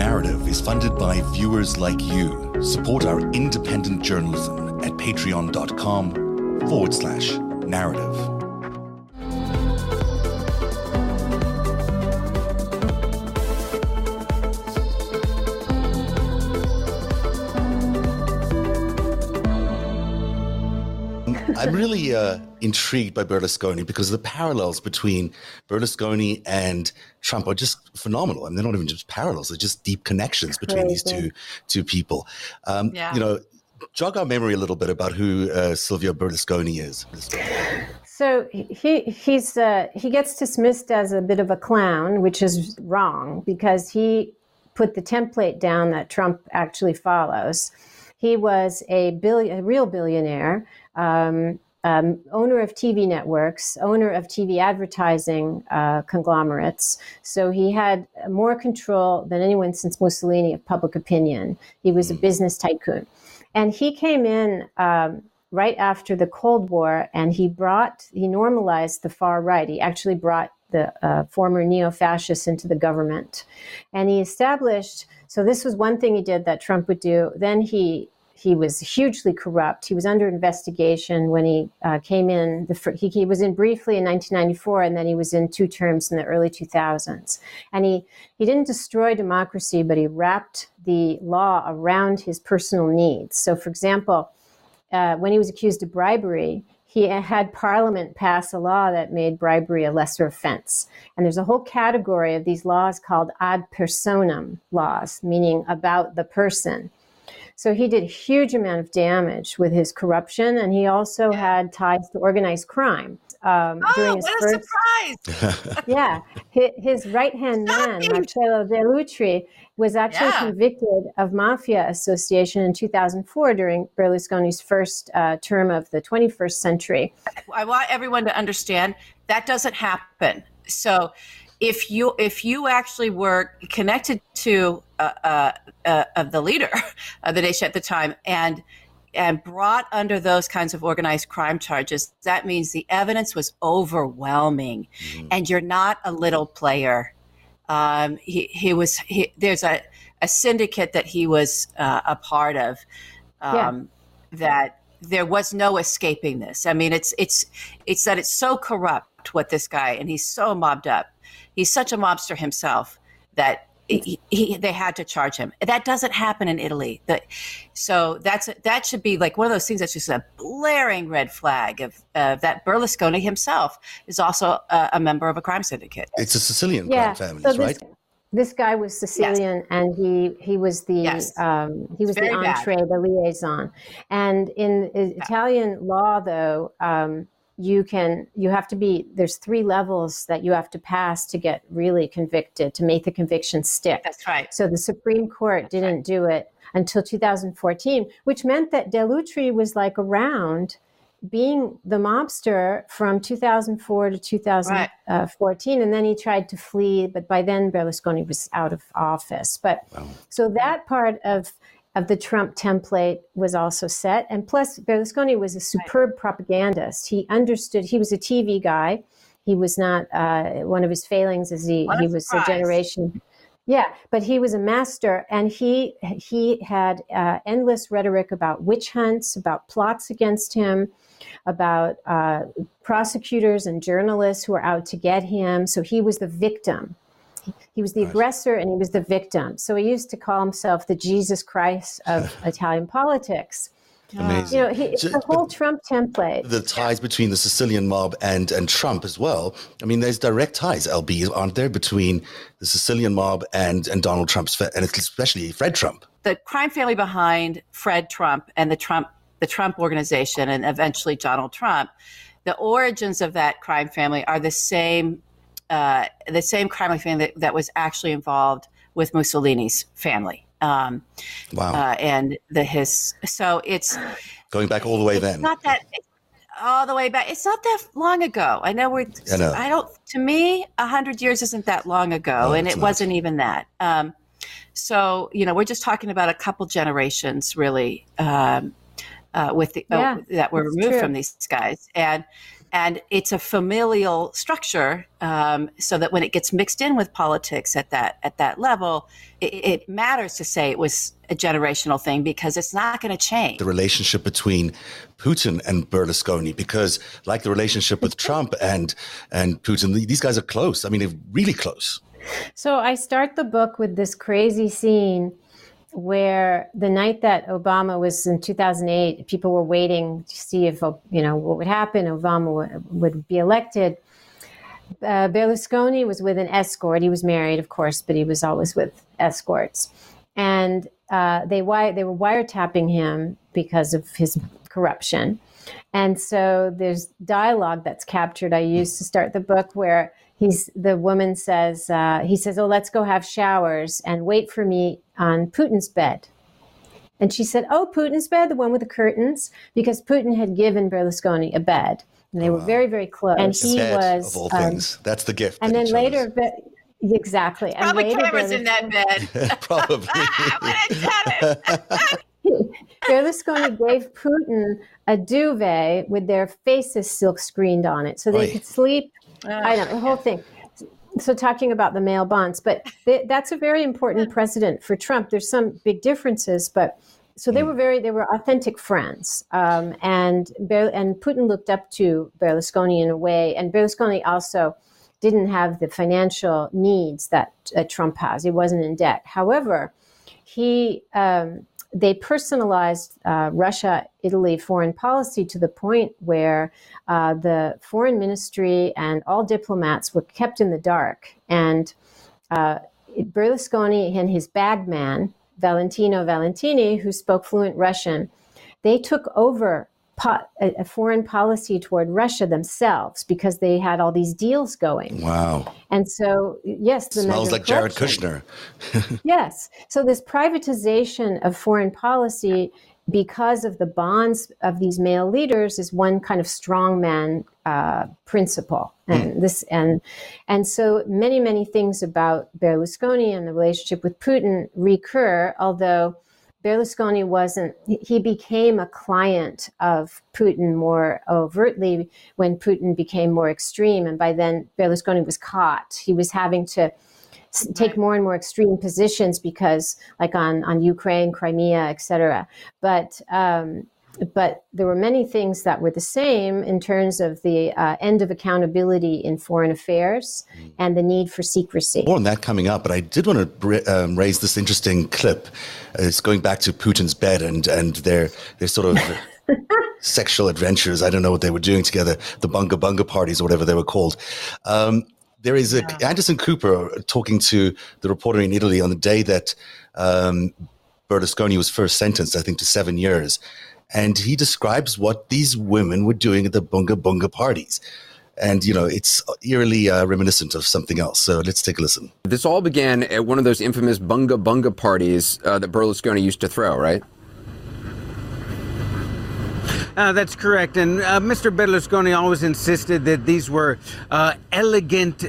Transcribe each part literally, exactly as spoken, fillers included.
Narrative is funded by viewers like you. Support our independent journalism at patreon.com forward slash narrative. I'm really uh, intrigued by Berlusconi because the parallels between Berlusconi and Trump are just phenomenal. I mean, they're not even just parallels; they're just deep connections between these two two people. Um, yeah. You know, jog our memory a little bit about who uh, Silvio Berlusconi is. So he he's uh, he gets dismissed as a bit of a clown, which is wrong because he put the template down that Trump actually follows. He was a, billion, a real billionaire. Um, um, owner of T V networks, owner of T V advertising uh, conglomerates. So he had more control than anyone since Mussolini of public opinion. He was a business tycoon. And he came in um, right after the Cold War, and he brought, he normalized the far right. He actually brought the uh, former neo-fascists into the government. And he established, so this was one thing he did that Trump would do. Then he He was hugely corrupt. He was under investigation when he uh, came in. The fr- he, he was in briefly in nineteen ninety-four, and then he was in two terms in the early two thousands. And he, he didn't destroy democracy, but he wrapped the law around his personal needs. So, for example, uh, when he was accused of bribery, he had Parliament pass a law that made bribery a lesser offense. And there's a whole category of these laws called ad personam laws, meaning about the person. So he did a huge amount of damage with his corruption, and he also had ties to organized crime. Um, oh, during his what first, a surprise! Yeah, his, his right-hand man, Marcello Dell'Utri, was actually yeah. convicted of mafia association in two thousand four during Berlusconi's first uh, term of the twenty-first century. I want everyone to understand that doesn't happen. So if you if you actually were connected to uh, uh, uh, of the leader of the nation at the time and and brought under those kinds of organized crime charges, that means the evidence was overwhelming, mm-hmm. and you're not a little player. Um, he he was he, there's a, a syndicate that he was uh, a part of um, yeah. that there was no escaping this. I mean, it's it's it's that it's so corrupt what this guy, and he's so mobbed up. He's such a mobster himself that he, he, they had to charge him. That doesn't happen in Italy. The, so that's that should be like one of those things that's just a blaring red flag of uh, that Berlusconi himself is also a, a member of a crime syndicate. It's a Sicilian yeah. crime family, so right? This guy was Sicilian, yes. and he he was the yes. um, he was the entree, bad. the liaison. And in yeah. Italian law, though. Um, You can, you have to be, there's three levels that you have to pass to get really convicted, to make the conviction stick. That's right. So the Supreme Court That's didn't right. do it until two thousand fourteen, which meant that Dell'Utri was like around being the mobster from two thousand four to two thousand fourteen. Right. And then he tried to flee, but by then Berlusconi was out of office. But wow. so that part of of the Trump template was also set. And plus, Berlusconi was a superb right. propagandist. He understood, he was a T V guy. He was not, uh, one of his failings is he, he was surprise. a generation. Yeah, but he was a master. And he he had uh, endless rhetoric about witch hunts, about plots against him, about uh, prosecutors and journalists who were out to get him. So he was the victim. He was the aggressor and he was the victim. So he used to call himself the Jesus Christ of Italian politics. Amazing. You know, he, it's so, the whole Trump template. The ties between the Sicilian mob and, and Trump as well. I mean, there's direct ties, L B, aren't there, between the Sicilian mob and, and Donald Trump's, and especially Fred Trump. The crime family behind Fred Trump and the Trump, the Trump organization and eventually Donald Trump, the origins of that crime family are the same Uh, the same crime family that, that was actually involved with Mussolini's family. Um, wow. Uh, and the his, so it's going back all the way it's then. Not that all the way back. It's not that long ago. I know we're, I, know. I don't, to me, a hundred years isn't that long ago. No, and it not. wasn't even that. Um, so, you know, we're just talking about a couple generations really um, uh, with the, yeah, uh, that were removed true. from these guys. And And it's a familial structure, um, so that when it gets mixed in with politics at that at that level, it, it matters to say it was a generational thing, because it's not going to change. The relationship between Putin and Berlusconi, because like the relationship with Trump and and Putin, these guys are close. I mean, they're really close. So I start the book with this crazy scene where the night that Obama was in two thousand eight, people were waiting to see if, you know, what would happen, Obama w- would be elected. Uh, Berlusconi was with an escort. He was married, of course, but he was always with escorts. And uh, they, wi- they were wiretapping him because of his corruption. And so there's dialogue that's captured. I used to start the book where he's, the woman says, uh, he says, oh, let's go have showers and wait for me on Putin's bed. And she said, oh, Putin's bed, the one with the curtains, because Putin had given Berlusconi a bed. And they oh, were very, very close. And he bed, was. Of all things. Um, That's the gift. And then later. Exactly. And probably later, cameras in that bed. Probably. Berlusconi gave Putin a duvet with their faces silk screened on it so they Oy. could sleep. Oh, I don't know, the whole thing. So talking about the male bonds, but th- that's a very important precedent for Trump. There's some big differences, but so they were very, they were authentic friends. Um, and Ber- and Putin looked up to Berlusconi in a way. And Berlusconi also didn't have the financial needs that uh, Trump has. He wasn't in debt. However, he... Um, They personalized uh, Russia-Italy foreign policy to the point where uh, the foreign ministry and all diplomats were kept in the dark. And uh, Berlusconi and his bagman, Valentino Valentini, who spoke fluent Russian, they took over po- a foreign policy toward Russia themselves because they had all these deals going. Wow. And so, yes, the smells like Jared Kushner. Yes. So this privatization of foreign policy because of the bonds of these male leaders is one kind of strongman uh, principle, and mm. this and and so many many things about Berlusconi and the relationship with Putin recur. Although Berlusconi wasn't, he became a client of Putin more overtly when Putin became more extreme, and by then Berlusconi was caught. He was having to take more and more extreme positions because, like on, on Ukraine, Crimea, et cetera. But um, but there were many things that were the same in terms of the uh, end of accountability in foreign affairs and the need for secrecy. More on that coming up, but I did want to um, raise this interesting clip. It's going back to Putin's bed and and their their sort of sexual adventures. I don't know what they were doing together, the bunga bunga parties or whatever they were called. Um, there is a, yeah. Anderson Cooper talking to the reporter in Italy on the day that um, Berlusconi was first sentenced, I think, to seven years. And he describes what these women were doing at the bunga bunga parties. And, you know, it's eerily uh, reminiscent of something else. So let's take a listen. This all began at one of those infamous bunga bunga parties uh, that Berlusconi used to throw, right? Uh, that's correct. And uh, Mister Berlusconi always insisted that these were uh, elegant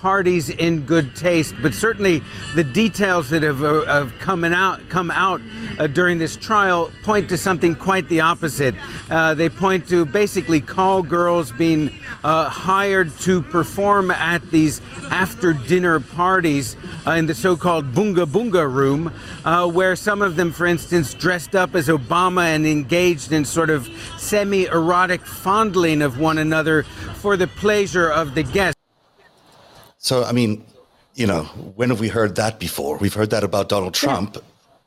parties in good taste, but certainly the details that have, uh, have come out come out uh, during this trial point to something quite the opposite. Uh, they point to basically call girls being uh, hired to perform at these after-dinner parties uh, in the so-called bunga bunga room, uh, where some of them, for instance, dressed up as Obama and engaged in sort of semi-erotic fondling of one another for the pleasure of the guests. So, I mean, you know, when have we heard that before? We've heard that about Donald Trump,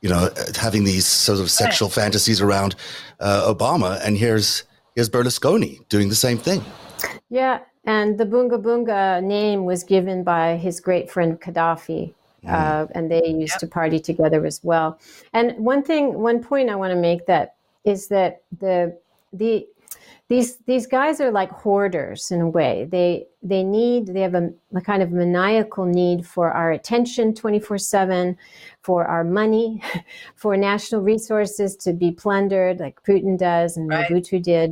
you know, having these sort of sexual fantasies around uh, Obama. And here's here's Berlusconi doing the same thing. Yeah. And the bunga bunga name was given by his great friend Gaddafi. Mm. Uh, and they used yep. to party together as well. And one thing, one point I want to make that is that the the These these guys are like hoarders in a way. They they need they have a, a kind of maniacal need for our attention twenty-four seven, for our money, for national resources to be plundered like Putin does and right. Mobutu did,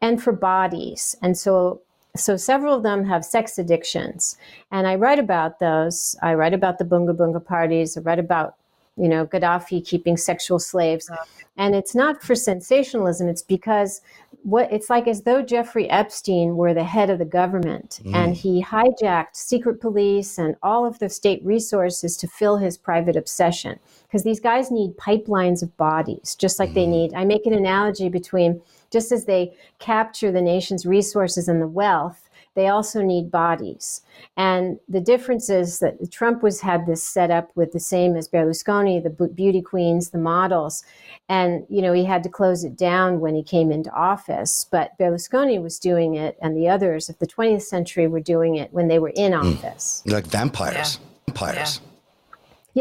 and for bodies. And so so several of them have sex addictions, and I write about those. I write about the bunga bunga parties. I write about you know, Gaddafi keeping sexual slaves. And it's not for sensationalism. It's because what it's like as though Jeffrey Epstein were the head of the government mm. and he hijacked secret police and all of the state resources to fill his private obsession. Because these guys need pipelines of bodies, just like mm. they need. I make an analogy between just as they capture the nation's resources and the wealth, they also need bodies. And the difference is that Trump was had this set up with the same as Berlusconi, the beauty queens, the models. And, you know, he had to close it down when he came into office. But Berlusconi was doing it, and the others of the twentieth century were doing it when they were in office. Mm. Like vampires. Yeah. Vampires. Yeah.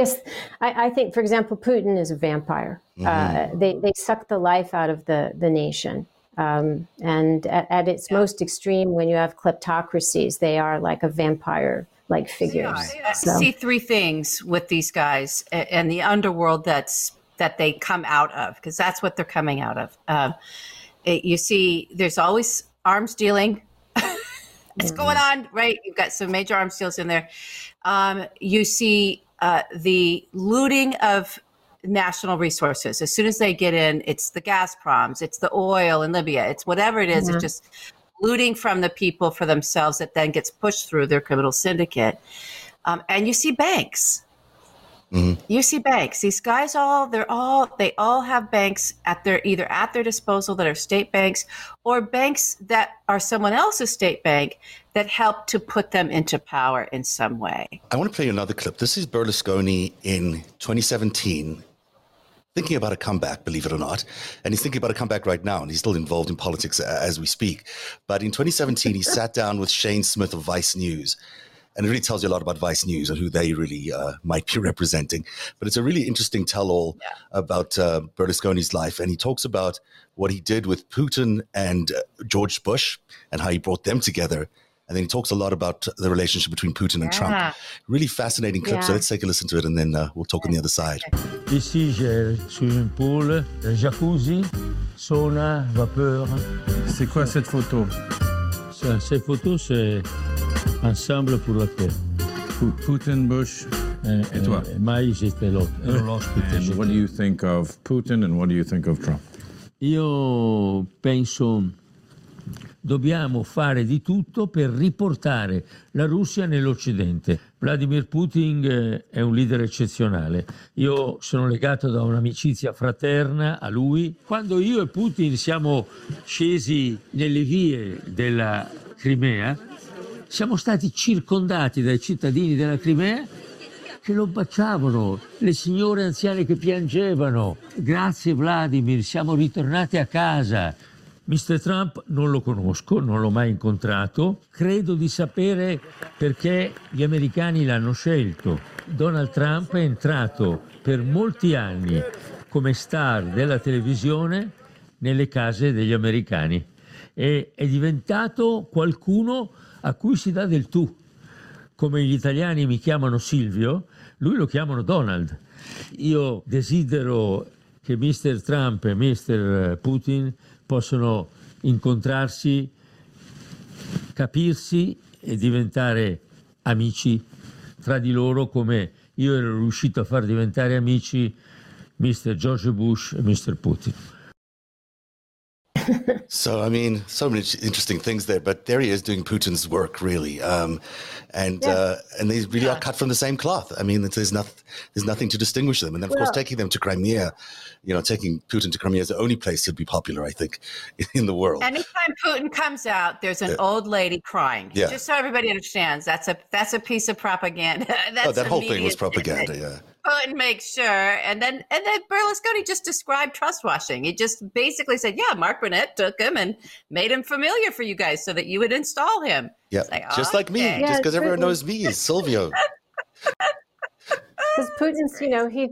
Yes. I, I think, for example, Putin is a vampire. Mm-hmm. Uh, they, they suck the life out of the, the nation. Um, and at, at its yeah. most extreme, when you have kleptocracies, they are like a vampire-like figures. Yeah, I so. see three things with these guys and the underworld that's that they come out of, because that's what they're coming out of. Uh, it, you see, there's always arms dealing. It's mm. going on, right? You've got some major arms deals in there. Um, you see uh, the looting of national resources. As soon as they get in, it's the Gazproms, it's the oil in Libya, it's whatever it is, yeah. it's just looting from the people for themselves that then gets pushed through their criminal syndicate. Um, and you see banks. Mm-hmm. You see banks. These guys all, they're all, they all have banks at their, either at their disposal that are state banks or banks that are someone else's state bank that help to put them into power in some way. I want to play you another clip. This is Berlusconi in twenty seventeen thinking about a comeback, believe it or not. And he's thinking about a comeback right now, and he's still involved in politics as we speak. But in twenty seventeen, he sat down with Shane Smith of Vice News. And it really tells you a lot about Vice News and who they really uh, might be representing. But it's a really interesting tell-all yeah. about uh, Berlusconi's life. And he talks about what he did with Putin and uh, George Bush and how he brought them together. And then he talks a lot about the relationship between Putin and yeah. Trump. Really fascinating clip. Yeah. So let's take a listen to it, and then uh, we'll talk yeah. on the other side. Ici, j'ai swimming pool, jacuzzi, sauna, vapeur. C'est quoi cette photo? Cette photo, c'est Ensemble pour la paix. Putin, Bush, and, and, and toi. Mai, j'étais l'autre. And what do you think of Putin, and what do you think of Trump? Io penso dobbiamo fare di tutto per riportare la Russia nell'Occidente. Vladimir Putin è un leader eccezionale. Io sono legato da un'amicizia fraterna a lui. Quando io e Putin siamo scesi nelle vie della Crimea, siamo stati circondati dai cittadini della Crimea che lo baciavano, le signore anziane che piangevano. Grazie Vladimir, siamo ritornati a casa. mister Trump non lo conosco, non l'ho mai incontrato. Credo di sapere perché gli americani l'hanno scelto. Donald Trump è entrato per molti anni come star della televisione nelle case degli americani e è diventato qualcuno a cui si dà del tu. Come gli italiani mi chiamano Silvio, lui lo chiamano Donald. Io desidero che mister Trump e mister Putin possono incontrarsi, capirsi e diventare amici tra di loro, come io ero riuscito a far diventare amici mister George Bush e mister Putin. So, I mean, so many interesting things there, but there he is doing Putin's work, really. Um, and yeah. uh, and they really yeah. are cut from the same cloth. I mean, there's, not, there's nothing to distinguish them. And then, of well, course, taking them to Crimea, you know, taking Putin to Crimea is the only place he'll be popular, I think, in the world. Anytime Putin comes out, there's an yeah. old lady crying. Yeah. Just so everybody understands, that's a that's a piece of propaganda. that's oh, that whole thing was propaganda, thing. yeah. Putin makes sure, and then and then Berlusconi just described trust washing. He just basically said, "Yeah, Mark Burnett took him and made him familiar for you guys, so that you would install him." Yeah, like, oh, just like okay. me, yeah, just because everyone knows me, is Silvio. Because Putin's, you know, he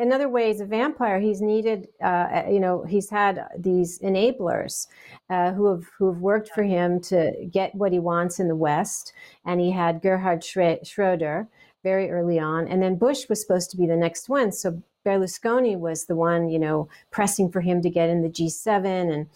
in other ways a vampire. He's needed, uh, you know, he's had these enablers uh, who have who have worked for him to get what he wants in the West, and he had Gerhard Schröder very early on. And then Bush was supposed to be the next one. So Berlusconi was the one, you know, pressing for him to get in the G seven. And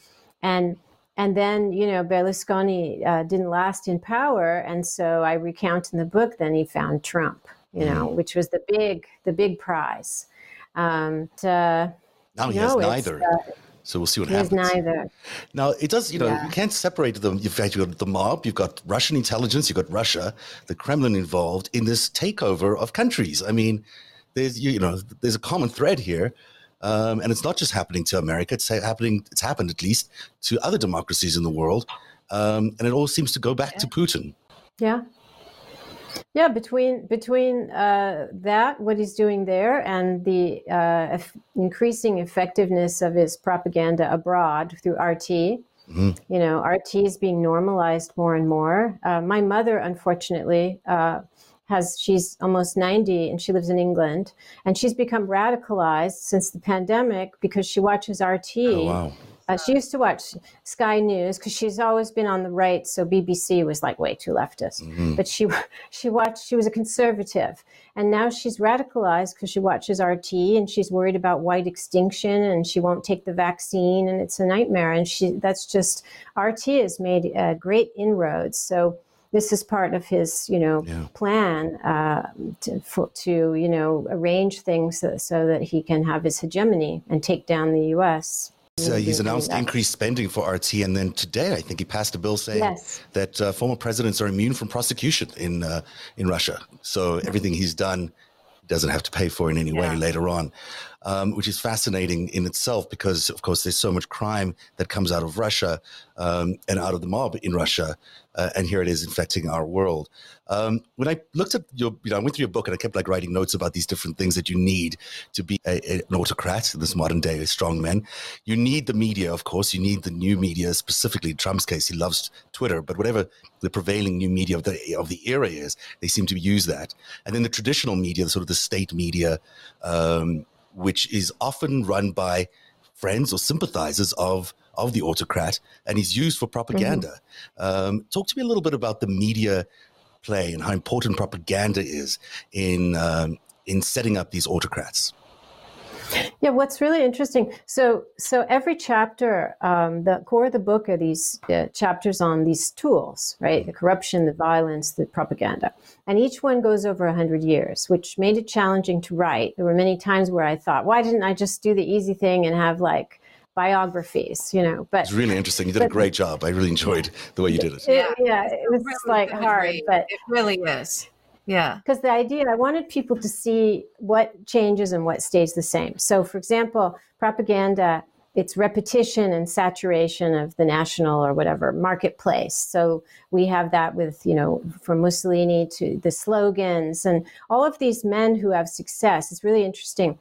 and and then, you know, Berlusconi uh, didn't last in power. And so I recount in the book, then he found Trump. you know, mm. which was the big, the big prize. Um, but, uh, now he no, has neither. Uh, so we'll see what he happens. Has neither. Now, it does, you know, yeah. you can't separate them. You've got, you've got the mob, you've got Russian intelligence, you've got Russia, the Kremlin involved in this takeover of countries. I mean, there's, you know, there's a common thread here. Um, and it's not just happening to America. It's happening. It's happened, at least, to other democracies in the world. Um, and it all seems to go back yeah. to Putin. Yeah. Yeah, between between uh, that, what he's doing there, and the uh, f- increasing effectiveness of his propaganda abroad through R T, mm-hmm. you know, R T is being normalized more and more. Uh, my mother, unfortunately, uh, has she's almost ninety and she lives in England, and she's become radicalized since the pandemic because she watches R T. Oh, wow. Uh, she used to watch Sky News because she's always been on the right, so B B C was like way too leftist. Mm-hmm. But she she watched, she was a conservative, and now she's radicalized because she watches R T and she's worried about white extinction and she won't take the vaccine and it's a nightmare. And she that's just R T has made uh, great inroads. So this is part of his, you know, yeah. plan uh, to, for, to you know arrange things so, so that he can have his hegemony and take down the U S. Uh, he's announced increased spending for R T, and then today I think he passed a bill saying yes. that uh, former presidents are immune from prosecution in uh, in Russia. So everything he's done, he doesn't have to pay for in any yeah. way later on, um, which is fascinating in itself because, of course, there's so much crime that comes out of Russia um, and out of the mob in Russia, uh, and here it is infecting our world. Um, when I looked at your, you know, I went through your book and I kept like writing notes about these different things that you need to be a, a, an autocrat, this modern day strongman. You need the media, of course. You need the new media, specifically in Trump's case. He loves Twitter, but whatever the prevailing new media of the of the era is, they seem to use that. And then the traditional media, sort of the state media, um, which is often run by friends or sympathizers of of the autocrat, and is used for propaganda. Mm-hmm. Um, talk to me a little bit about the media play and how important propaganda is in um, in setting up these autocrats. Yeah, what's really interesting. So, so every chapter, um, the core of the book are these uh, chapters on these tools, right? The corruption, the violence, the propaganda, and each one goes over a hundred years, which made it challenging to write. There were many times where I thought, why didn't I just do the easy thing and have like biographies, you know? But it's really interesting. You did but, a great job. I really enjoyed the way you did it. it yeah, yeah, it was really like hard, great. But it really is. Yeah, because the idea, I wanted people to see what changes and what stays the same. So, for example, propaganda, it's repetition and saturation of the national or whatever marketplace. So we have that with, you know, from Mussolini to the slogans and all of these men who have success. It's really interesting.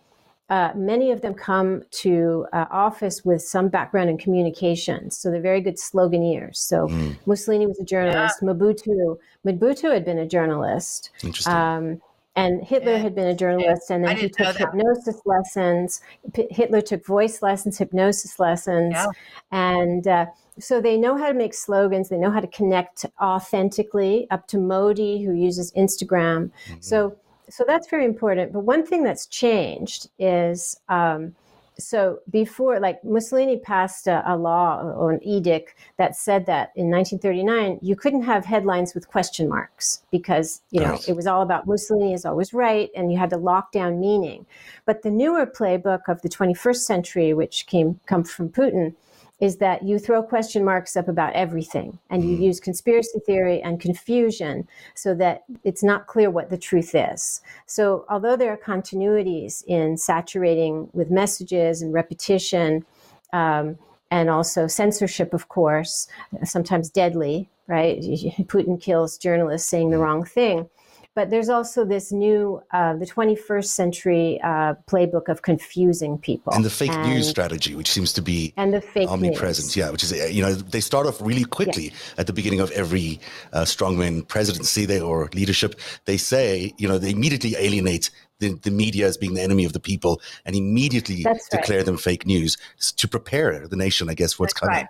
Uh, many of them come to uh, office with some background in communications, so they're very good sloganeers. So mm. Mussolini was a journalist. Yeah. Mobutu, Mobutu had been a journalist. Interesting. Um, and Hitler yeah. had been a journalist, yeah. and then he took hypnosis lessons. P- Hitler took voice lessons, hypnosis lessons, yeah. and uh, so they know how to make slogans. They know how to connect authentically. Up to Modi, who uses Instagram, mm-hmm. so. So that's very important. But one thing that's changed is, um, so before, like Mussolini passed a, a law or an edict that said that in nineteen thirty-nine, you couldn't have headlines with question marks because, you know, it was all about Mussolini is always right and you had to lock down meaning. But the newer playbook of the twenty-first century, which came come from Putin, is that you throw question marks up about everything and you use conspiracy theory and confusion so that it's not clear what the truth is. So although there are continuities in saturating with messages and repetition, um, and also censorship, of course, sometimes deadly, right? Putin kills journalists saying the wrong thing. But there's also this new, uh, the twenty-first century uh, playbook of confusing people. And the fake and, news strategy, which seems to be and the fake omnipresent. News. Yeah, which is, you know, they start off really quickly yeah. at the beginning of every uh, strongman presidency they, or leadership. They say, you know, they immediately alienate the, the media as being the enemy of the people and immediately That's declare right. them fake news to prepare the nation, I guess, for what's That's coming. Right.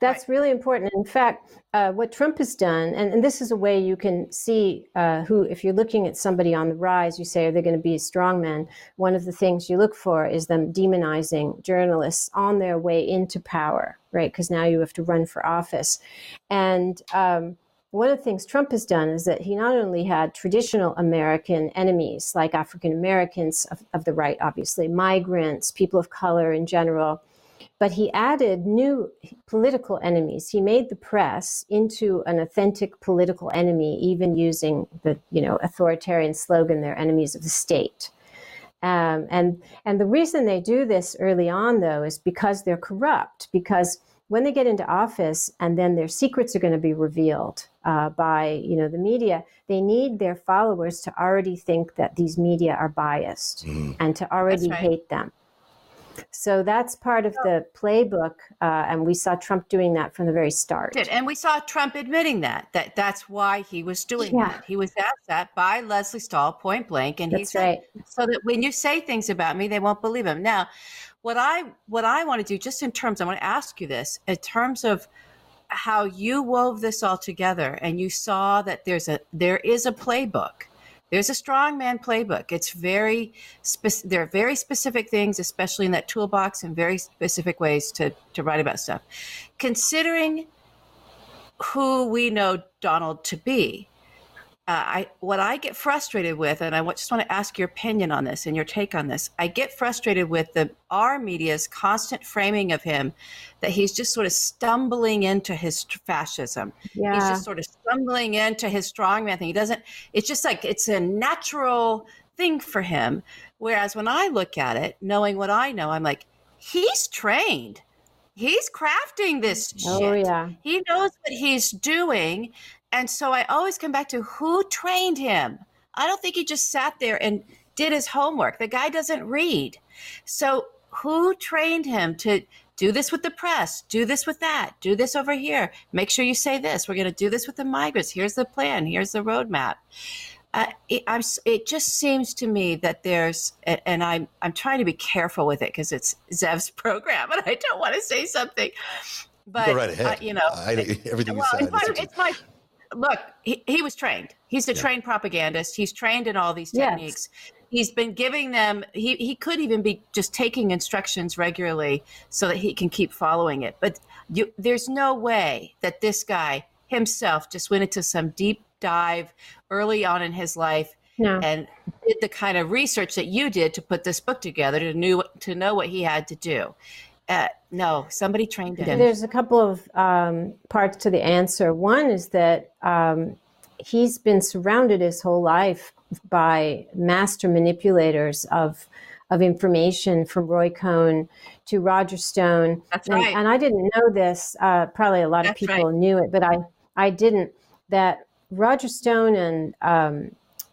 That's really important. In fact, uh, what Trump has done, and, and this is a way you can see uh, who, if you're looking at somebody on the rise, you say, are they going to be a strongman? One of the things you look for is them demonizing journalists on their way into power, right? Because now you have to run for office. And um, one of the things Trump has done is that he not only had traditional American enemies, like African Americans of, of the right, obviously, migrants, people of color in general, but he added new political enemies. He made the press into an authentic political enemy, even using the, you know, authoritarian slogan, they're enemies of the state. Um, and and the reason they do this early on, though, is because they're corrupt, because when they get into office and then their secrets are going to be revealed uh, by, you know, the media, they need their followers to already think that these media are biased mm. and to already right. hate them. So that's part of the playbook. Uh, and we saw Trump doing that from the very start. And we saw Trump admitting that, that that's why he was doing yeah. that. He was asked that by Leslie Stahl point blank. And that's he said, right. so that when you say things about me, they won't believe him. Now, What I what I want to do, just in terms, I want to ask you this, in terms of how you wove this all together, and you saw that there's a there is a playbook, there's a strongman playbook. It's very spe- there are very specific things, especially in that toolbox, and very specific ways to to write about stuff. Considering who we know Donald to be, uh, I what I get frustrated with, and I just want to ask your opinion on this and your take on this. I get frustrated with the our media's constant framing of him, that he's just sort of stumbling into his fascism. Yeah. He's just sort of stumbling into his strongman thing. He doesn't. It's just like it's a natural thing for him. Whereas when I look at it, knowing what I know, I'm like, he's trained. He's crafting this shit. Oh, yeah. He knows what he's doing. And so I always come back to who trained him. I don't think he just sat there and did his homework. The guy doesn't read. So who trained him to do this with the press, do this with that, do this over here, make sure you say this, we're going to do this with the migrants, here's the plan, here's the roadmap. Uh, it, I'm, it just seems to me that there's, and I'm, I'm trying to be careful with it because it's Zev's program and I don't want to say something, but, Go right ahead. Uh, you know, I, everything well, you said. It's my, it's my Look, he, he was trained. He's a yeah. trained propagandist. He's trained in all these techniques. Yes. He's been giving them, he, he could even be just taking instructions regularly so that he can keep following it. But you, there's no way that this guy himself just went into some deep dive early on in his life no. and did the kind of research that you did to put this book together to, knew, to know what he had to do. Uh, no, somebody trained him. There's a couple of um, parts to the answer. One is that um, he's been surrounded his whole life by master manipulators of of information, from Roy Cohn to Roger Stone. That's right. And, and I didn't know this. Uh, probably a lot That's of people right. knew it, but I, I didn't. That Roger Stone and um,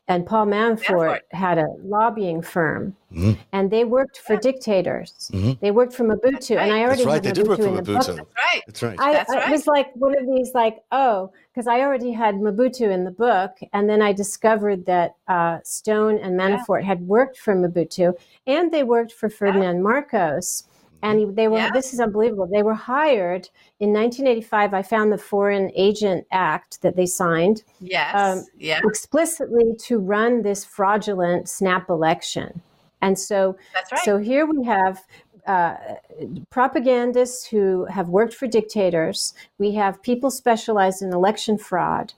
and Paul Manafort had a lobbying firm, mm-hmm. and they worked for yeah. dictators. Mm-hmm. They worked for Mobutu, right. and I already That's right. had Mobutu, they did work for Mobutu in the book. That's right. That's right. I, That's right. I was like one of these, like, oh, because I already had Mobutu in the book, and then I discovered that uh, Stone and Manafort yeah. had worked for Mobutu, and they worked for Ferdinand yeah. Marcos. And they were, yeah. this is unbelievable. They were hired in nineteen eighty-five. I found the Foreign Agent Act that they signed yes. um, yeah. explicitly to run this fraudulent snap election. And so, That's right. so here we have uh, propagandists who have worked for dictators. We have people specialized in election fraud.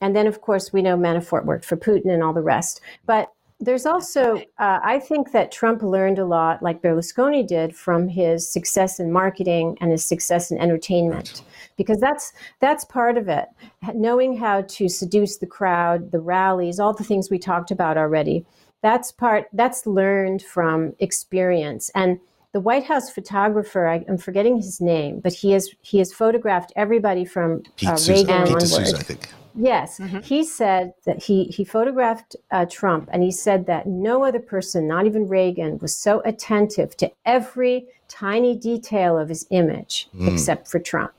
And then, of course, we know Manafort worked for Putin and all the rest. But there's also, uh, I think that Trump learned a lot, like Berlusconi did, from his success in marketing and his success in entertainment, because that's that's part of it. Knowing how to seduce the crowd, the rallies, all the things we talked about already, that's part, that's learned from experience. And the White House photographer, I, I'm forgetting his name, but he has, he has photographed everybody from uh, Reagan onward. Pete I think. Yes. Mm-hmm. He said that he, he photographed uh, Trump, and he said that no other person, not even Reagan, was so attentive to every tiny detail of his image mm. except for Trump.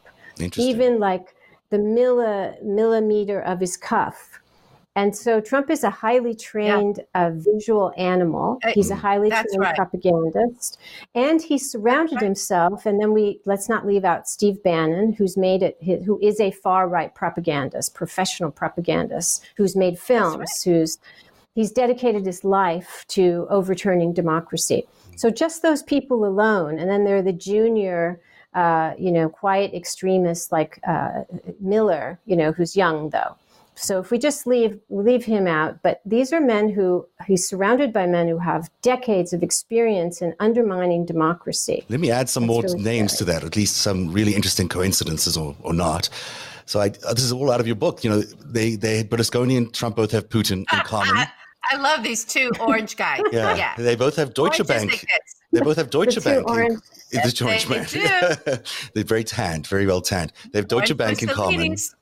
Even like the milli- millimeter of his cuff. And so Trump is a highly trained yeah. uh, visual animal. He's a highly That's trained right. propagandist. And he surrounded right. himself. And then we, let's not leave out Steve Bannon, who's made it, who is a far-right propagandist, professional propagandist, who's made films, right. who's, he's dedicated his life to overturning democracy. So just those people alone. And then there are the junior uh, you know, quiet extremists like uh, Miller, you know, who's young, though. So if we just leave leave him out, but these are men who, he's surrounded by men who have decades of experience in undermining democracy. Let me add some That's more really names scary. to that, at least some really interesting coincidences or, or not. So I, this is all out of your book. You know, they, they Berlusconi and Trump both have Putin in common. I, I love these two orange guys. yeah. yeah, they both have Deutsche orange Bank. They both have Deutsche the Bank. Orange. In, yes, the orange they, bank. They do. They're very tanned, very well tanned. They have Deutsche orange Bank in common. Meetings.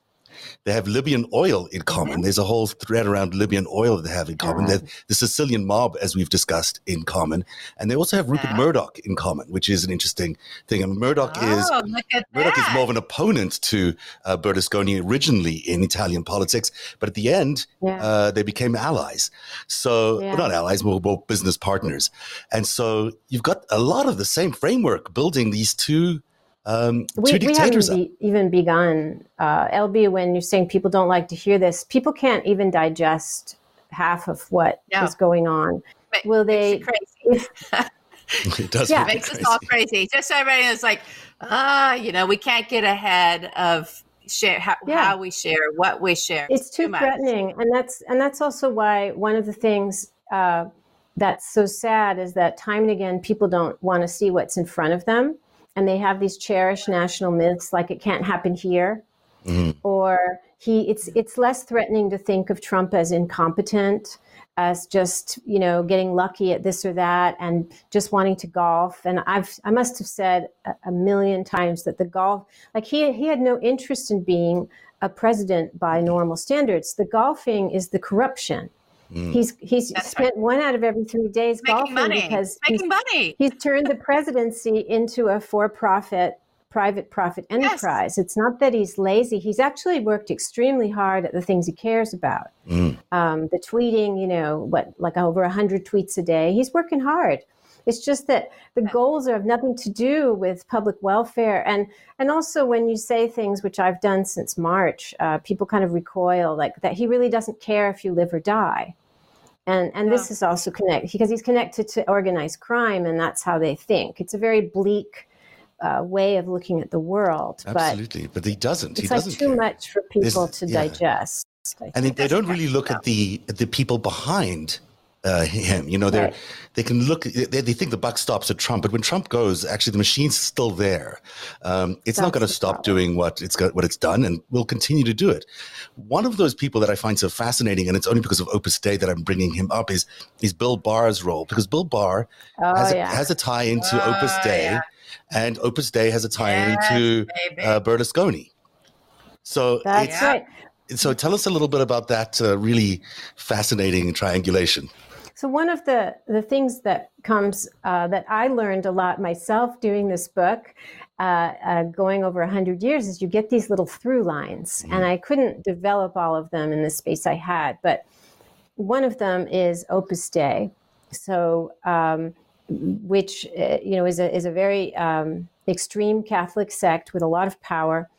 They have Libyan oil in common. Mm-hmm. There's a whole thread around Libyan oil that they have in common. Mm-hmm. The Sicilian mob, as we've discussed, in common. And they also have Rupert yeah. Murdoch in common, which is an interesting thing. And Murdoch, oh, is, Murdoch is more of an opponent to uh, Berlusconi originally in Italian politics. But at the end, yeah. uh, they became allies. So, yeah. well, not allies, more, more business partners. And so you've got a lot of the same framework building these two Um, we, we haven't be, even begun, uh, L B, when you're saying people don't like to hear this, people can't even digest half of what no. is going on. It Will they? Crazy. it does yeah. make it makes crazy. us all crazy. Just so everybody is like, ah, uh, you know, we can't get ahead of share how, yeah. how we share, what we share. It's too, too threatening, much. and that's and that's also why one of the things uh, that's so sad is that time and again people don't want to see what's in front of them. And they have these cherished national myths like it can't happen here, mm-hmm. or he it's it's less threatening to think of Trump as incompetent, as just, you know, getting lucky at this or that and just wanting to golf. And I've I must have said a, a million times that the golf, like he he had no interest in being a president by normal standards. The golfing is the corruption. Mm. He's he's That's spent right. one out of every three days Making golfing money. because Making he's, money. he's turned the presidency into a for-profit, private profit enterprise. Yes. It's not that he's lazy. He's actually worked extremely hard at the things he cares about. Mm. Um, the tweeting, you know, what, like over one hundred tweets a day. He's working hard. It's just that the yeah. goals have nothing to do with public welfare. And and also when you say things, which I've done since March, uh, people kind of recoil, like that he really doesn't care if you live or die. And and yeah. this is also connected, because he's connected to organized crime, and that's how they think. It's a very bleak uh, way of looking at the world. Absolutely, but, but he doesn't. It's he like doesn't too care. much for people There's, to yeah. digest. And they, they don't really look at the at the people behind Uh, him, you know, they right. they can look. They, they think the buck stops at Trump, but when Trump goes, actually, the machine's still there. Um, it's That's not going to stop problem. doing what it's got, what it's done, and will continue to do it. One of those people that I find so fascinating, and it's only because of Opus Dei that I'm bringing him up, is is Bill Barr's role, because Bill Barr oh, has, yeah. a, has a tie into oh, Opus Dei, yeah. and Opus Dei has a tie yes, into uh, Berlusconi. So That's it's, right. So tell us a little bit about that uh, really fascinating triangulation. So one of the, the things that comes uh, that I learned a lot myself doing this book, uh, uh, going over one hundred years, is you get these little through lines. Mm. And I couldn't develop all of them in the space I had. But one of them is Opus Dei, so, um, which uh, you know is a, is a very um, extreme Catholic sect with a lot of power.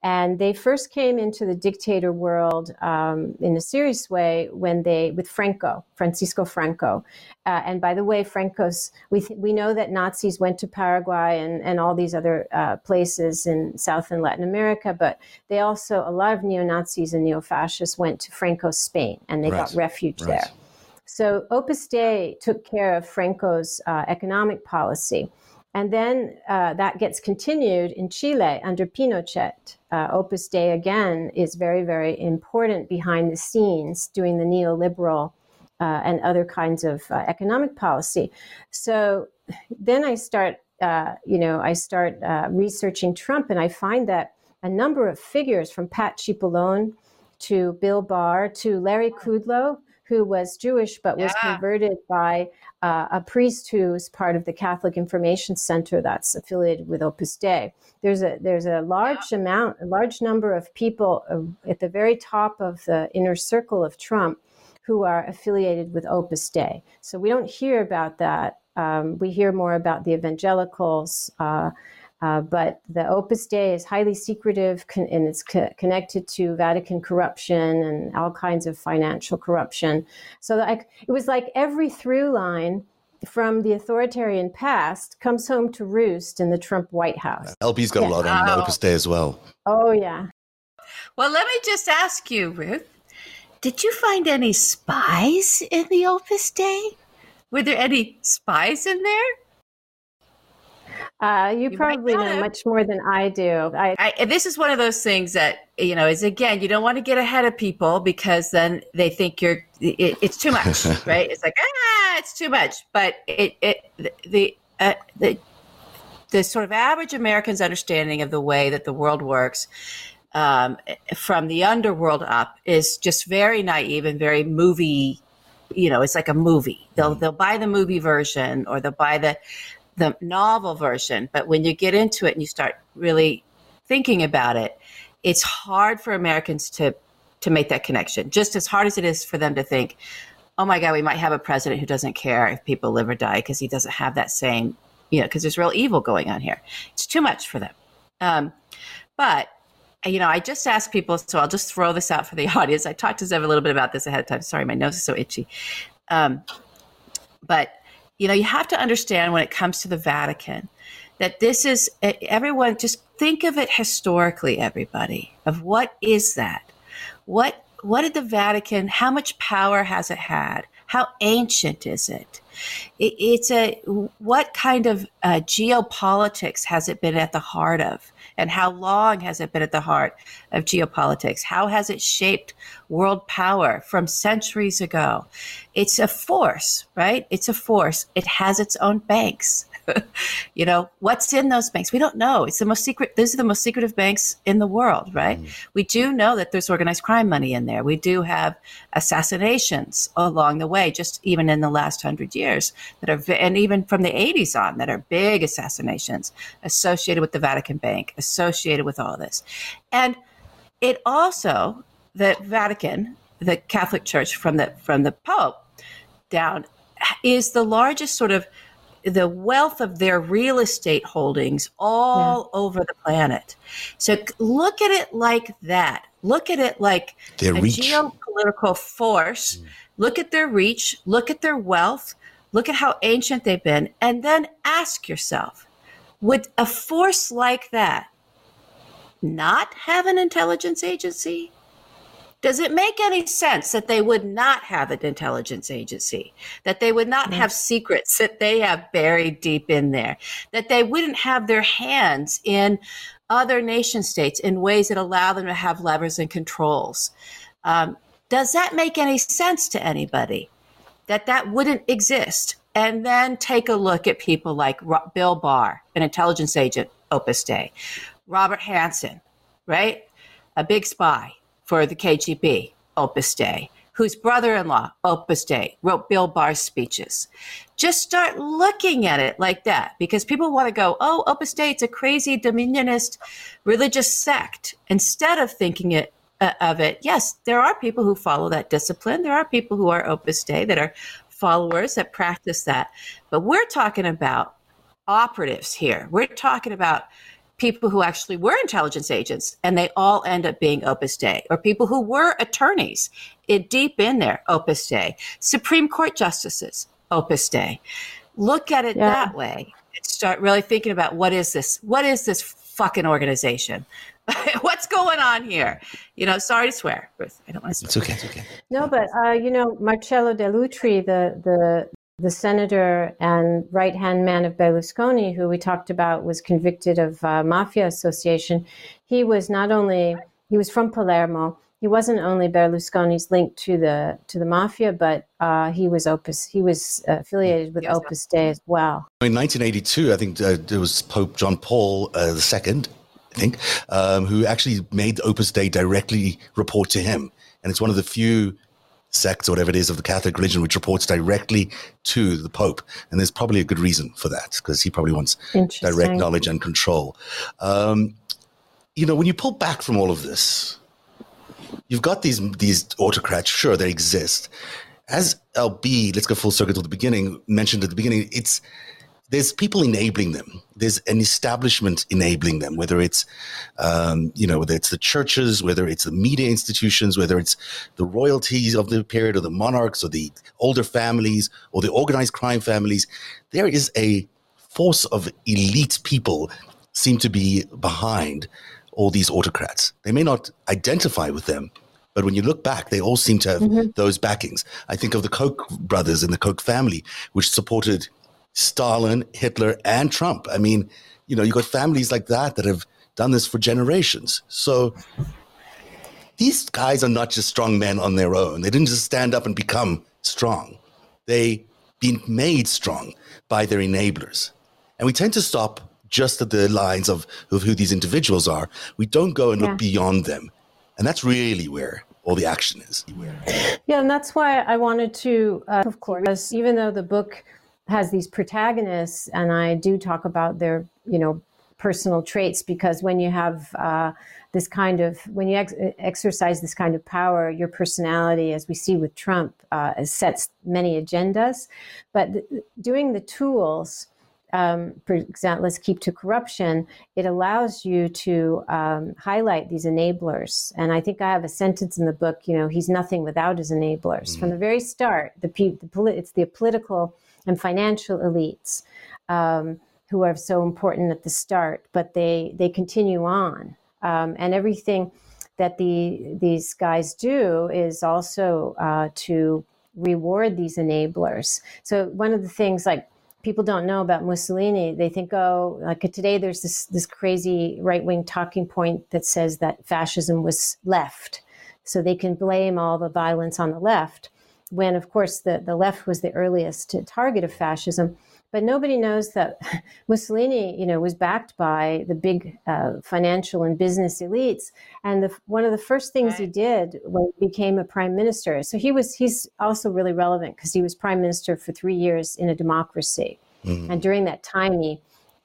And they first came into the dictator world um, in a serious way when they, with Franco, Francisco Franco. Uh, and by the way, Franco's, we th- we know that Nazis went to Paraguay and, and all these other uh, places in South and Latin America, but they also, a lot of neo-Nazis and neo-fascists went to Franco's Spain, and they right. got refuge right. there. So Opus Dei took care of Franco's uh, economic policy. And then uh, that gets continued in Chile under Pinochet. Uh, Opus Dei, again, is very, very important behind the scenes, doing the neoliberal uh, and other kinds of uh, economic policy. So then I start, uh, you know, I start uh, researching Trump, and I find that a number of figures, from Pat Cipollone to Bill Barr to Larry Kudlow, who was Jewish but was yeah. converted by uh, a priest who is part of the Catholic Information Center that's affiliated with Opus Dei. There's a there's a large yeah. amount, a large number of people uh, at the very top of the inner circle of Trump who are affiliated with Opus Dei. So we don't hear about that. Um, we hear more about the evangelicals, uh, uh, but the Opus Dei is highly secretive, con- and it's co- connected to Vatican corruption and all kinds of financial corruption. So I, it was like every through line from the authoritarian past comes home to roost in the Trump White House. L B's got yeah. a lot on oh. Opus Dei as well. Oh, yeah. Well, let me just ask you, Ruth, did you find any spies in the Opus Dei? Were there any spies in there? Uh, you, you probably know have. much more than I do. I, I, this is one of those things that, you know, is, again, you don't want to get ahead of people because then they think you're, it, it's too much, right? It's like, ah, it's too much. But it, it the, uh, the, the sort of average American's understanding of the way that the world works um, from the underworld up is just very naive and very movie, you know, it's like a movie. They'll, mm. they'll buy the movie version or they'll buy the, the novel version, but when you get into it and you start really thinking about it, it's hard for Americans to to make that connection, just as hard as it is for them to think, oh my God, we might have a president who doesn't care if people live or die because he doesn't have that same, you know, because there's real evil going on here. It's too much for them. Um, but, you know, I just asked people, so I'll just throw this out for the audience. I talked to Zev a little bit about this ahead of time. Sorry, my nose is so itchy. Um, but you know, you have to understand when it comes to the Vatican that this is, everyone, just think of it historically, everybody, of what is that? What what did the Vatican, how much power has it had? How ancient is it? it it's a, what kind of uh, geopolitics has it been at the heart of? And how long has it been at the heart of geopolitics? How has it shaped world power from centuries ago? It's a force, right? It's a force. It has its own banks. You know, what's in those banks? We don't know. It's the most secret. These are the most secretive banks in the world, right? Mm. We do know that there's organized crime money in there. We do have assassinations along the way, just even in the last hundred years that are, and even from the eighties on, that are big assassinations associated with the Vatican Bank, associated with all this. And it also, the Vatican, the Catholic Church from the, from the Pope down is the largest sort of, the wealth of their real estate holdings all yeah. over the planet. So look at it like that. Look at it like their a reach. Geopolitical force. Mm. Look at their reach. Look at their wealth. Look at how ancient they've been. And then ask yourself, would a force like that not have an intelligence agency? Does it make any sense that they would not have an intelligence agency, that they would not have secrets that they have buried deep in there, that they wouldn't have their hands in other nation states in ways that allow them to have levers and controls? Um, does that make any sense to anybody, that that wouldn't exist? And then take a look at people like Bill Barr, an intelligence agent, Opus Dei, Robert Hansen, right? A big spy for the K G B, Opus Dei, whose brother-in-law, Opus Dei, wrote Bill Barr's speeches. Just start looking at it like that, because people want to go, oh, Opus Dei, it's a crazy dominionist religious sect. Instead of thinking it uh, of it, yes, there are people who follow that discipline. There are people who are Opus Dei that are followers that practice that. But we're talking about operatives here. We're talking about people who actually were intelligence agents, and they all end up being Opus Dei, or people who were attorneys, it, deep in there, Opus Dei, Supreme Court justices, Opus Dei. Look at it yeah. that way and start really thinking about what is this? What is this fucking organization? What's going on here? You know, sorry to swear, Ruth. I don't want to swear. It's okay, it's okay. No, but, uh, you know, Marcello Dell'Utri, the the... the senator and right-hand man of Berlusconi, who we talked about was convicted of uh, mafia association, he was not only, he was from Palermo. He wasn't only Berlusconi's link to the to the mafia, but uh, he was Opus, he was affiliated with yes, Opus Dei as well. In nineteen eighty-two, I think uh, it was Pope John Paul uh, the Second, I think, um, who actually made Opus Dei directly report to him. And it's one of the few sects or whatever it is of the Catholic religion which reports directly to the Pope, and there's probably a good reason for that because he probably wants direct knowledge and control. Um, you know, when you pull back from all of this, you've got these these autocrats. Sure, they exist. As L B, let's go full circle to the beginning, mentioned at the beginning, it's there's people enabling them. There's an establishment enabling them, whether it's, um, you know, whether it's the churches, whether it's the media institutions, whether it's the royalties of the period or the monarchs or the older families or the organized crime families. There is a force of elite people seem to be behind all these autocrats. They may not identify with them, but when you look back, they all seem to have mm-hmm. those backings. I think of the Koch brothers and the Koch family, which supported Stalin, Hitler, and Trump. I mean, you know, you've got families like that that have done this for generations. So these guys are not just strong men on their own. They didn't just stand up and become strong. They've been made strong by their enablers. And we tend to stop just at the lines of, of who these individuals are. We don't go and yeah. look beyond them. And that's really where all the action is. Yeah, and that's why I wanted to, uh, of course, even though the book has these protagonists, and I do talk about their, you know, personal traits, because when you have uh, this kind of, when you ex- exercise this kind of power, your personality, as we see with Trump, uh, sets many agendas. But th- doing the tools, Um, for example, let's keep to corruption, it allows you to um, highlight these enablers. And I think I have a sentence in the book, you know, he's nothing without his enablers. Mm-hmm. From the very start, the, the it's the political and financial elites um, who are so important at the start, but they, they continue on. Um, and everything that the these guys do is also uh, to reward these enablers. So one of the things, like, people don't know about Mussolini. They think, oh, like today there's this this crazy right-wing talking point that says that fascism was left. So they can blame all the violence on the left, when, of course, the, the left was the earliest target of fascism. But nobody knows that Mussolini, you know, was backed by the big uh, financial and business elites. And the, one of the first things right. he did when he became a prime minister, so he was he's also really relevant because he was prime minister for three years in a democracy. Mm-hmm. And during that time, he,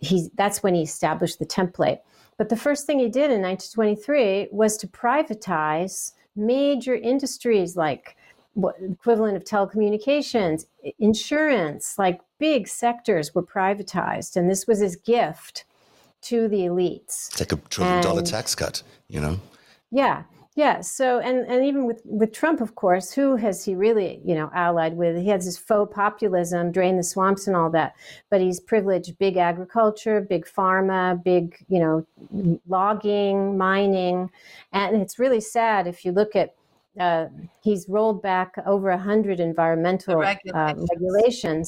he that's when he established the template. But the first thing he did in nineteen twenty-three was to privatize major industries like what equivalent of telecommunications, insurance, like big sectors were privatized. And this was his gift to the elites. It's like a trillion and, dollar tax cut, you know? Yeah, yeah. So, and, and even with, with Trump, of course, who has he really, you know, allied with? He has this faux populism, drain the swamps and all that, but he's privileged big agriculture, big pharma, big, you know, logging, mining. And it's really sad if you look at Uh, he's rolled back over a hundred environmental regulations. Uh, regulations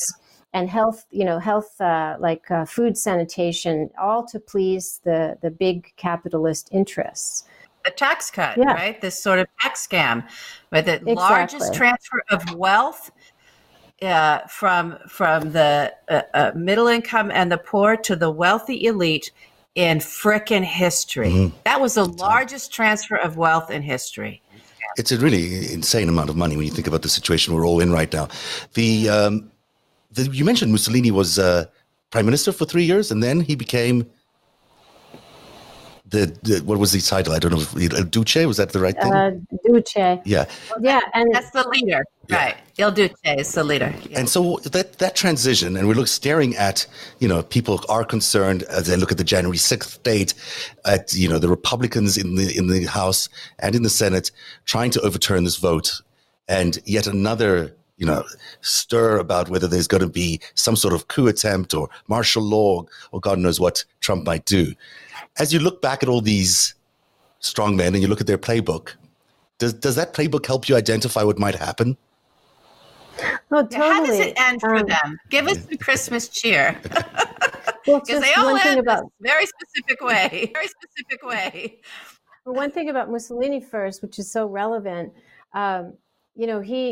and health, you know, health uh, like uh, food sanitation, all to please the, the big capitalist interests. A tax cut, yeah. right? This sort of tax scam, but the exactly. largest transfer of wealth uh, from from the uh, uh, middle income and the poor to the wealthy elite in frickin' history. Mm-hmm. That was the largest transfer of wealth in history. It's a really insane amount of money when you think about the situation we're all in right now. The, um, the you mentioned Mussolini was uh, prime minister for three years, and then he became the, the what was the title? I don't know. If, uh, Duce, was that the right thing? Uh, Duce. Yeah. Well, yeah, and that's the leader, yeah. right? Il Duce is the leader. Yeah. And so that that transition, and we're look staring at, you know, people are concerned as they look at the January sixth date, at, you know, the Republicans in the in the House and in the Senate trying to overturn this vote, and yet another, you know, stir about whether there's going to be some sort of coup attempt or martial law or God knows what Trump might do. As you look back at all these strongmen and you look at their playbook, does does that playbook help you identify what might happen? Oh, totally. How does it end for um, them? Give us the Christmas cheer. Well, because they all end about- in a very specific way. Very specific way. Well, one thing about Mussolini first, which is so relevant, um, you know, he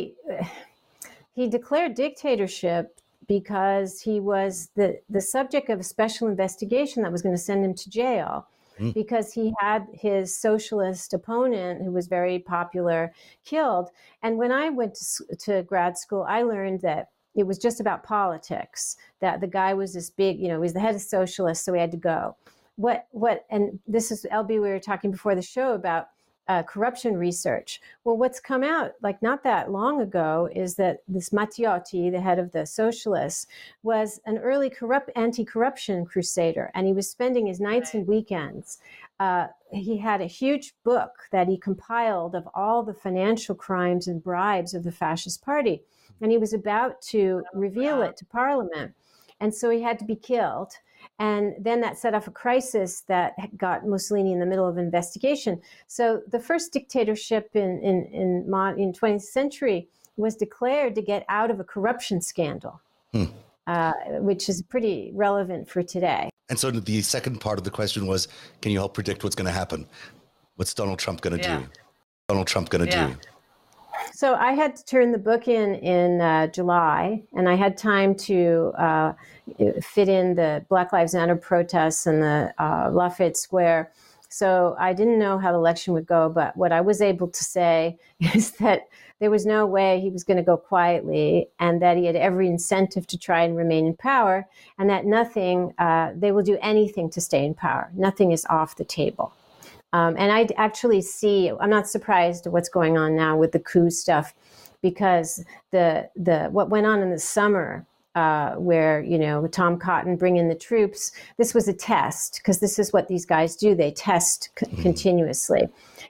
he declared dictatorship because he was the, the subject of a special investigation that was going to send him to jail mm. because he had his socialist opponent, who was very popular, killed. And when I went to, to grad school, I learned that it was just about politics, that the guy was this big, you know, he was the head of socialists, so he had to go. What, what, and this is, L B, we were talking before the show about Uh, corruption research. Well, what's come out, like not that long ago, is that this Matteotti, the head of the socialists, was an early corrupt anti-corruption crusader, and he was spending his nights and weekends. Uh, he had a huge book that he compiled of all the financial crimes and bribes of the fascist party, and he was about to reveal it to Parliament. And so he had to be killed. And then that set off a crisis that got Mussolini in the middle of an investigation. So the first dictatorship in in in, in twentieth century was declared to get out of a corruption scandal, hmm. uh, which is pretty relevant for today. And so the second part of the question was, can you help predict what's going to happen? What's Donald Trump going to yeah. do? Donald Trump going to yeah. do? So I had to turn the book in in uh, July, and I had time to uh, fit in the Black Lives Matter protests and the uh, Lafayette Square. So I didn't know how the election would go, but what I was able to say is that there was no way he was going to go quietly, and that he had every incentive to try and remain in power, and that nothing, uh, they will do anything to stay in power. Nothing is off the table. Um, and I actually see, I'm not surprised at what's going on now with the coup stuff, because the the what went on in the summer uh, where, you know, Tom Cotton bring in the troops, this was a test, because this is what these guys do. They test c- mm-hmm. continuously.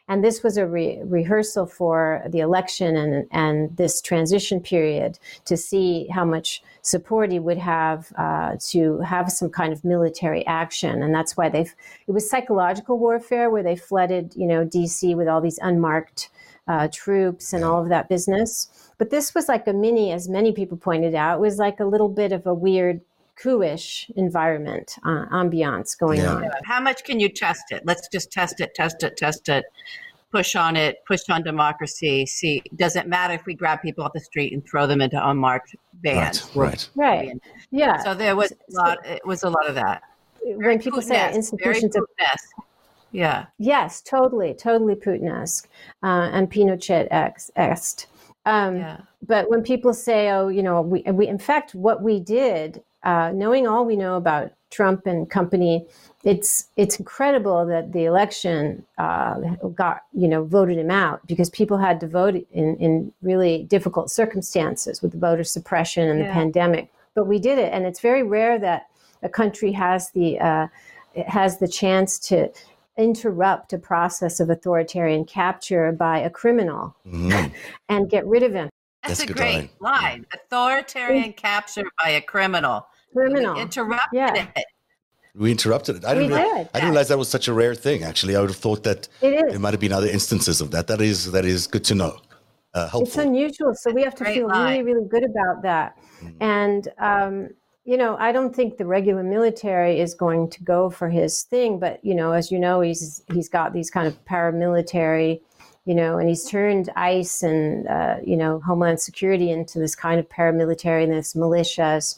And this was a re- rehearsal for the election and, and this transition period to see how much support he would have uh, to have some kind of military action. And that's why they've, it was psychological warfare where they flooded, you know, D C with all these unmarked uh, troops and all of that business. But this was like a mini, as many people pointed out, was like a little bit of a weird coup-ish environment, uh, ambiance going yeah. on. How much can you test it? Let's just test it, test it, test it, push on it, push on democracy. See, does it matter if we grab people off the street and throw them into unmarked vans? Right, right. right. Yeah. So there was a lot, it was a lot of that. When people say institutions of... Yeah. Yes, totally, totally Putin-esque uh, and Pinochet-esque. Um, yeah. But when people say, oh, you know, we, we in fact, what we did, Uh, knowing all we know about Trump and company, it's it's incredible that the election uh, got, you know, voted him out, because people had to vote in, in really difficult circumstances with the voter suppression and yeah. the pandemic. But we did it, and it's very rare that a country has the uh, has the chance to interrupt a process of authoritarian capture by a criminal mm-hmm. and get rid of him. That's, That's a great line. line. Yeah. Authoritarian we, capture by a criminal. Criminal. We interrupted yeah. it. We interrupted it. I didn't, we realize, did. I didn't realize that was such a rare thing, actually. I would have thought that there might have been other instances of that. That is that is good to know. Uh, helpful. It's unusual, so That's we have to feel line. really, really good about that. Mm. And, um, you know, I don't think the regular military is going to go for his thing. But, you know, as you know, he's he's got these kind of paramilitary... You know, and he's turned ICE and, uh, you know, Homeland Security into this kind of paramilitary and this militias.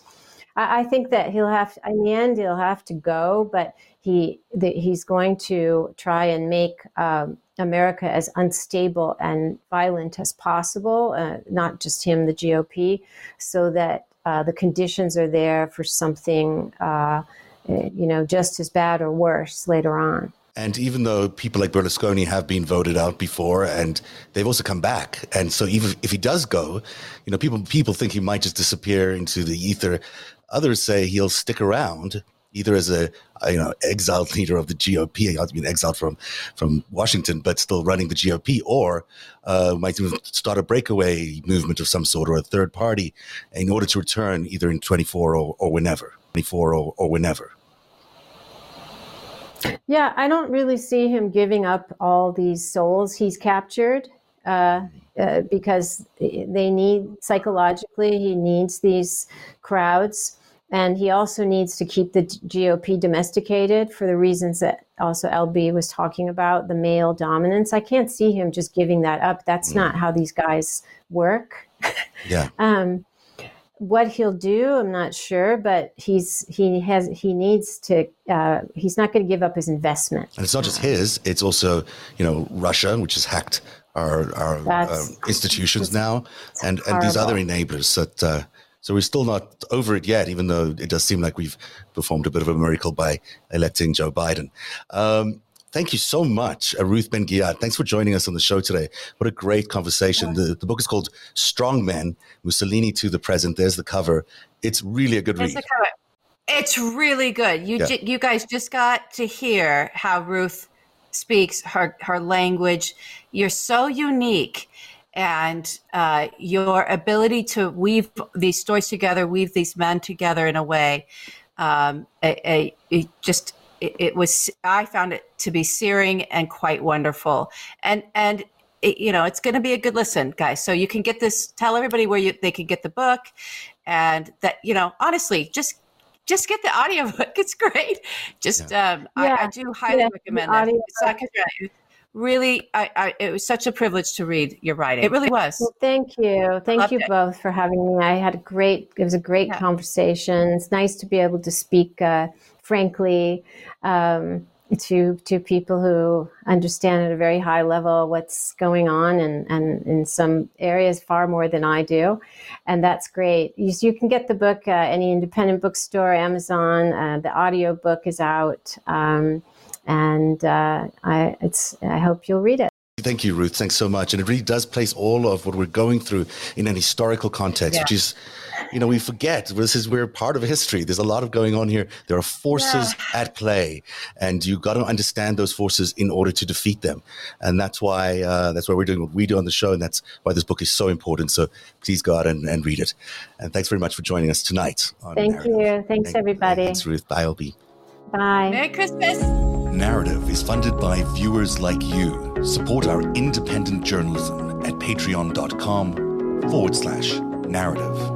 I, I think that he'll have, to, in the end, he'll have to go, but he the, he's going to try and make um, America as unstable and violent as possible, uh, not just him, the G O P, so that uh, the conditions are there for something, uh, you know, just as bad or worse later on. And even though people like Berlusconi have been voted out before, and they've also come back. And so even if he does go, you know, people people think he might just disappear into the ether. Others say he'll stick around, either as a, you know, exiled leader of the G O P, I mean, exiled from, from Washington, but still running the G O P, or uh, might even start a breakaway movement of some sort, or a third party, in order to return either in twenty-four or, or whenever, twenty-four or, or whenever. Yeah, I don't really see him giving up all these souls he's captured uh, uh, because they need, psychologically, he needs these crowds. And he also needs to keep the G O P domesticated for the reasons that also L B was talking about, the male dominance. I can't see him just giving that up. That's mm. not how these guys work. Yeah. um, What he'll do, I'm not sure, but he's he has he needs to. Uh, he's not going to give up his investment. And it's not just his; it's also, you know, Russia, which has hacked our our uh, institutions now, and, and these other enablers. That uh, so we're still not over it yet, even though it does seem like we've performed a bit of a miracle by electing Joe Biden. Um, Thank you so much, Ruth Ben-Ghiat. Thanks for joining us on the show today. What a great conversation. The, the book is called Strong Men, Mussolini to the Present. There's the cover. It's really a good There's read. The cover. It's really good. You yeah. ju- you guys just got to hear how Ruth speaks, her, her language. You're so unique. And uh, your ability to weave these stories together, weave these men together in a way, um, a, a, it just it, it was. I found it to be searing and quite wonderful. And and it, you know, it's going to be a good listen, guys. So you can get this. Tell everybody where you they can get the book, and that you know, honestly, just just get the audiobook. It's great. Just yeah. Um, yeah. I, I do highly yeah. recommend it. So I could write. Really, I, I, it was such a privilege to read your writing. It really was. Well, thank you. Thank you it. both for having me. I had a great, it was a great yeah. conversation. It's nice to be able to speak uh, frankly um, to to people who understand at a very high level what's going on and, and in some areas far more than I do. And that's great. You, you can get the book, uh, any independent bookstore, Amazon. Uh, the audio book is out. Um And uh, I, it's, I hope you'll read it. Thank you, Ruth. Thanks so much. And it really does place all of what we're going through in an historical context, yeah. which is, you know, we forget. This is we're part of history. There's a lot of going on here. There are forces yeah. at play, and you got to understand those forces in order to defeat them. And that's why uh, that's why we're doing what we do on the show, and that's why this book is so important. So please go out and, and read it. And thanks very much for joining us tonight. Thank you. Thanks, Thank, everybody. Thanks, Ruth. Bye, L B. Bye. Merry Christmas. Narrative is funded by viewers like you. Support our independent journalism at patreon dot com forward slash narrative.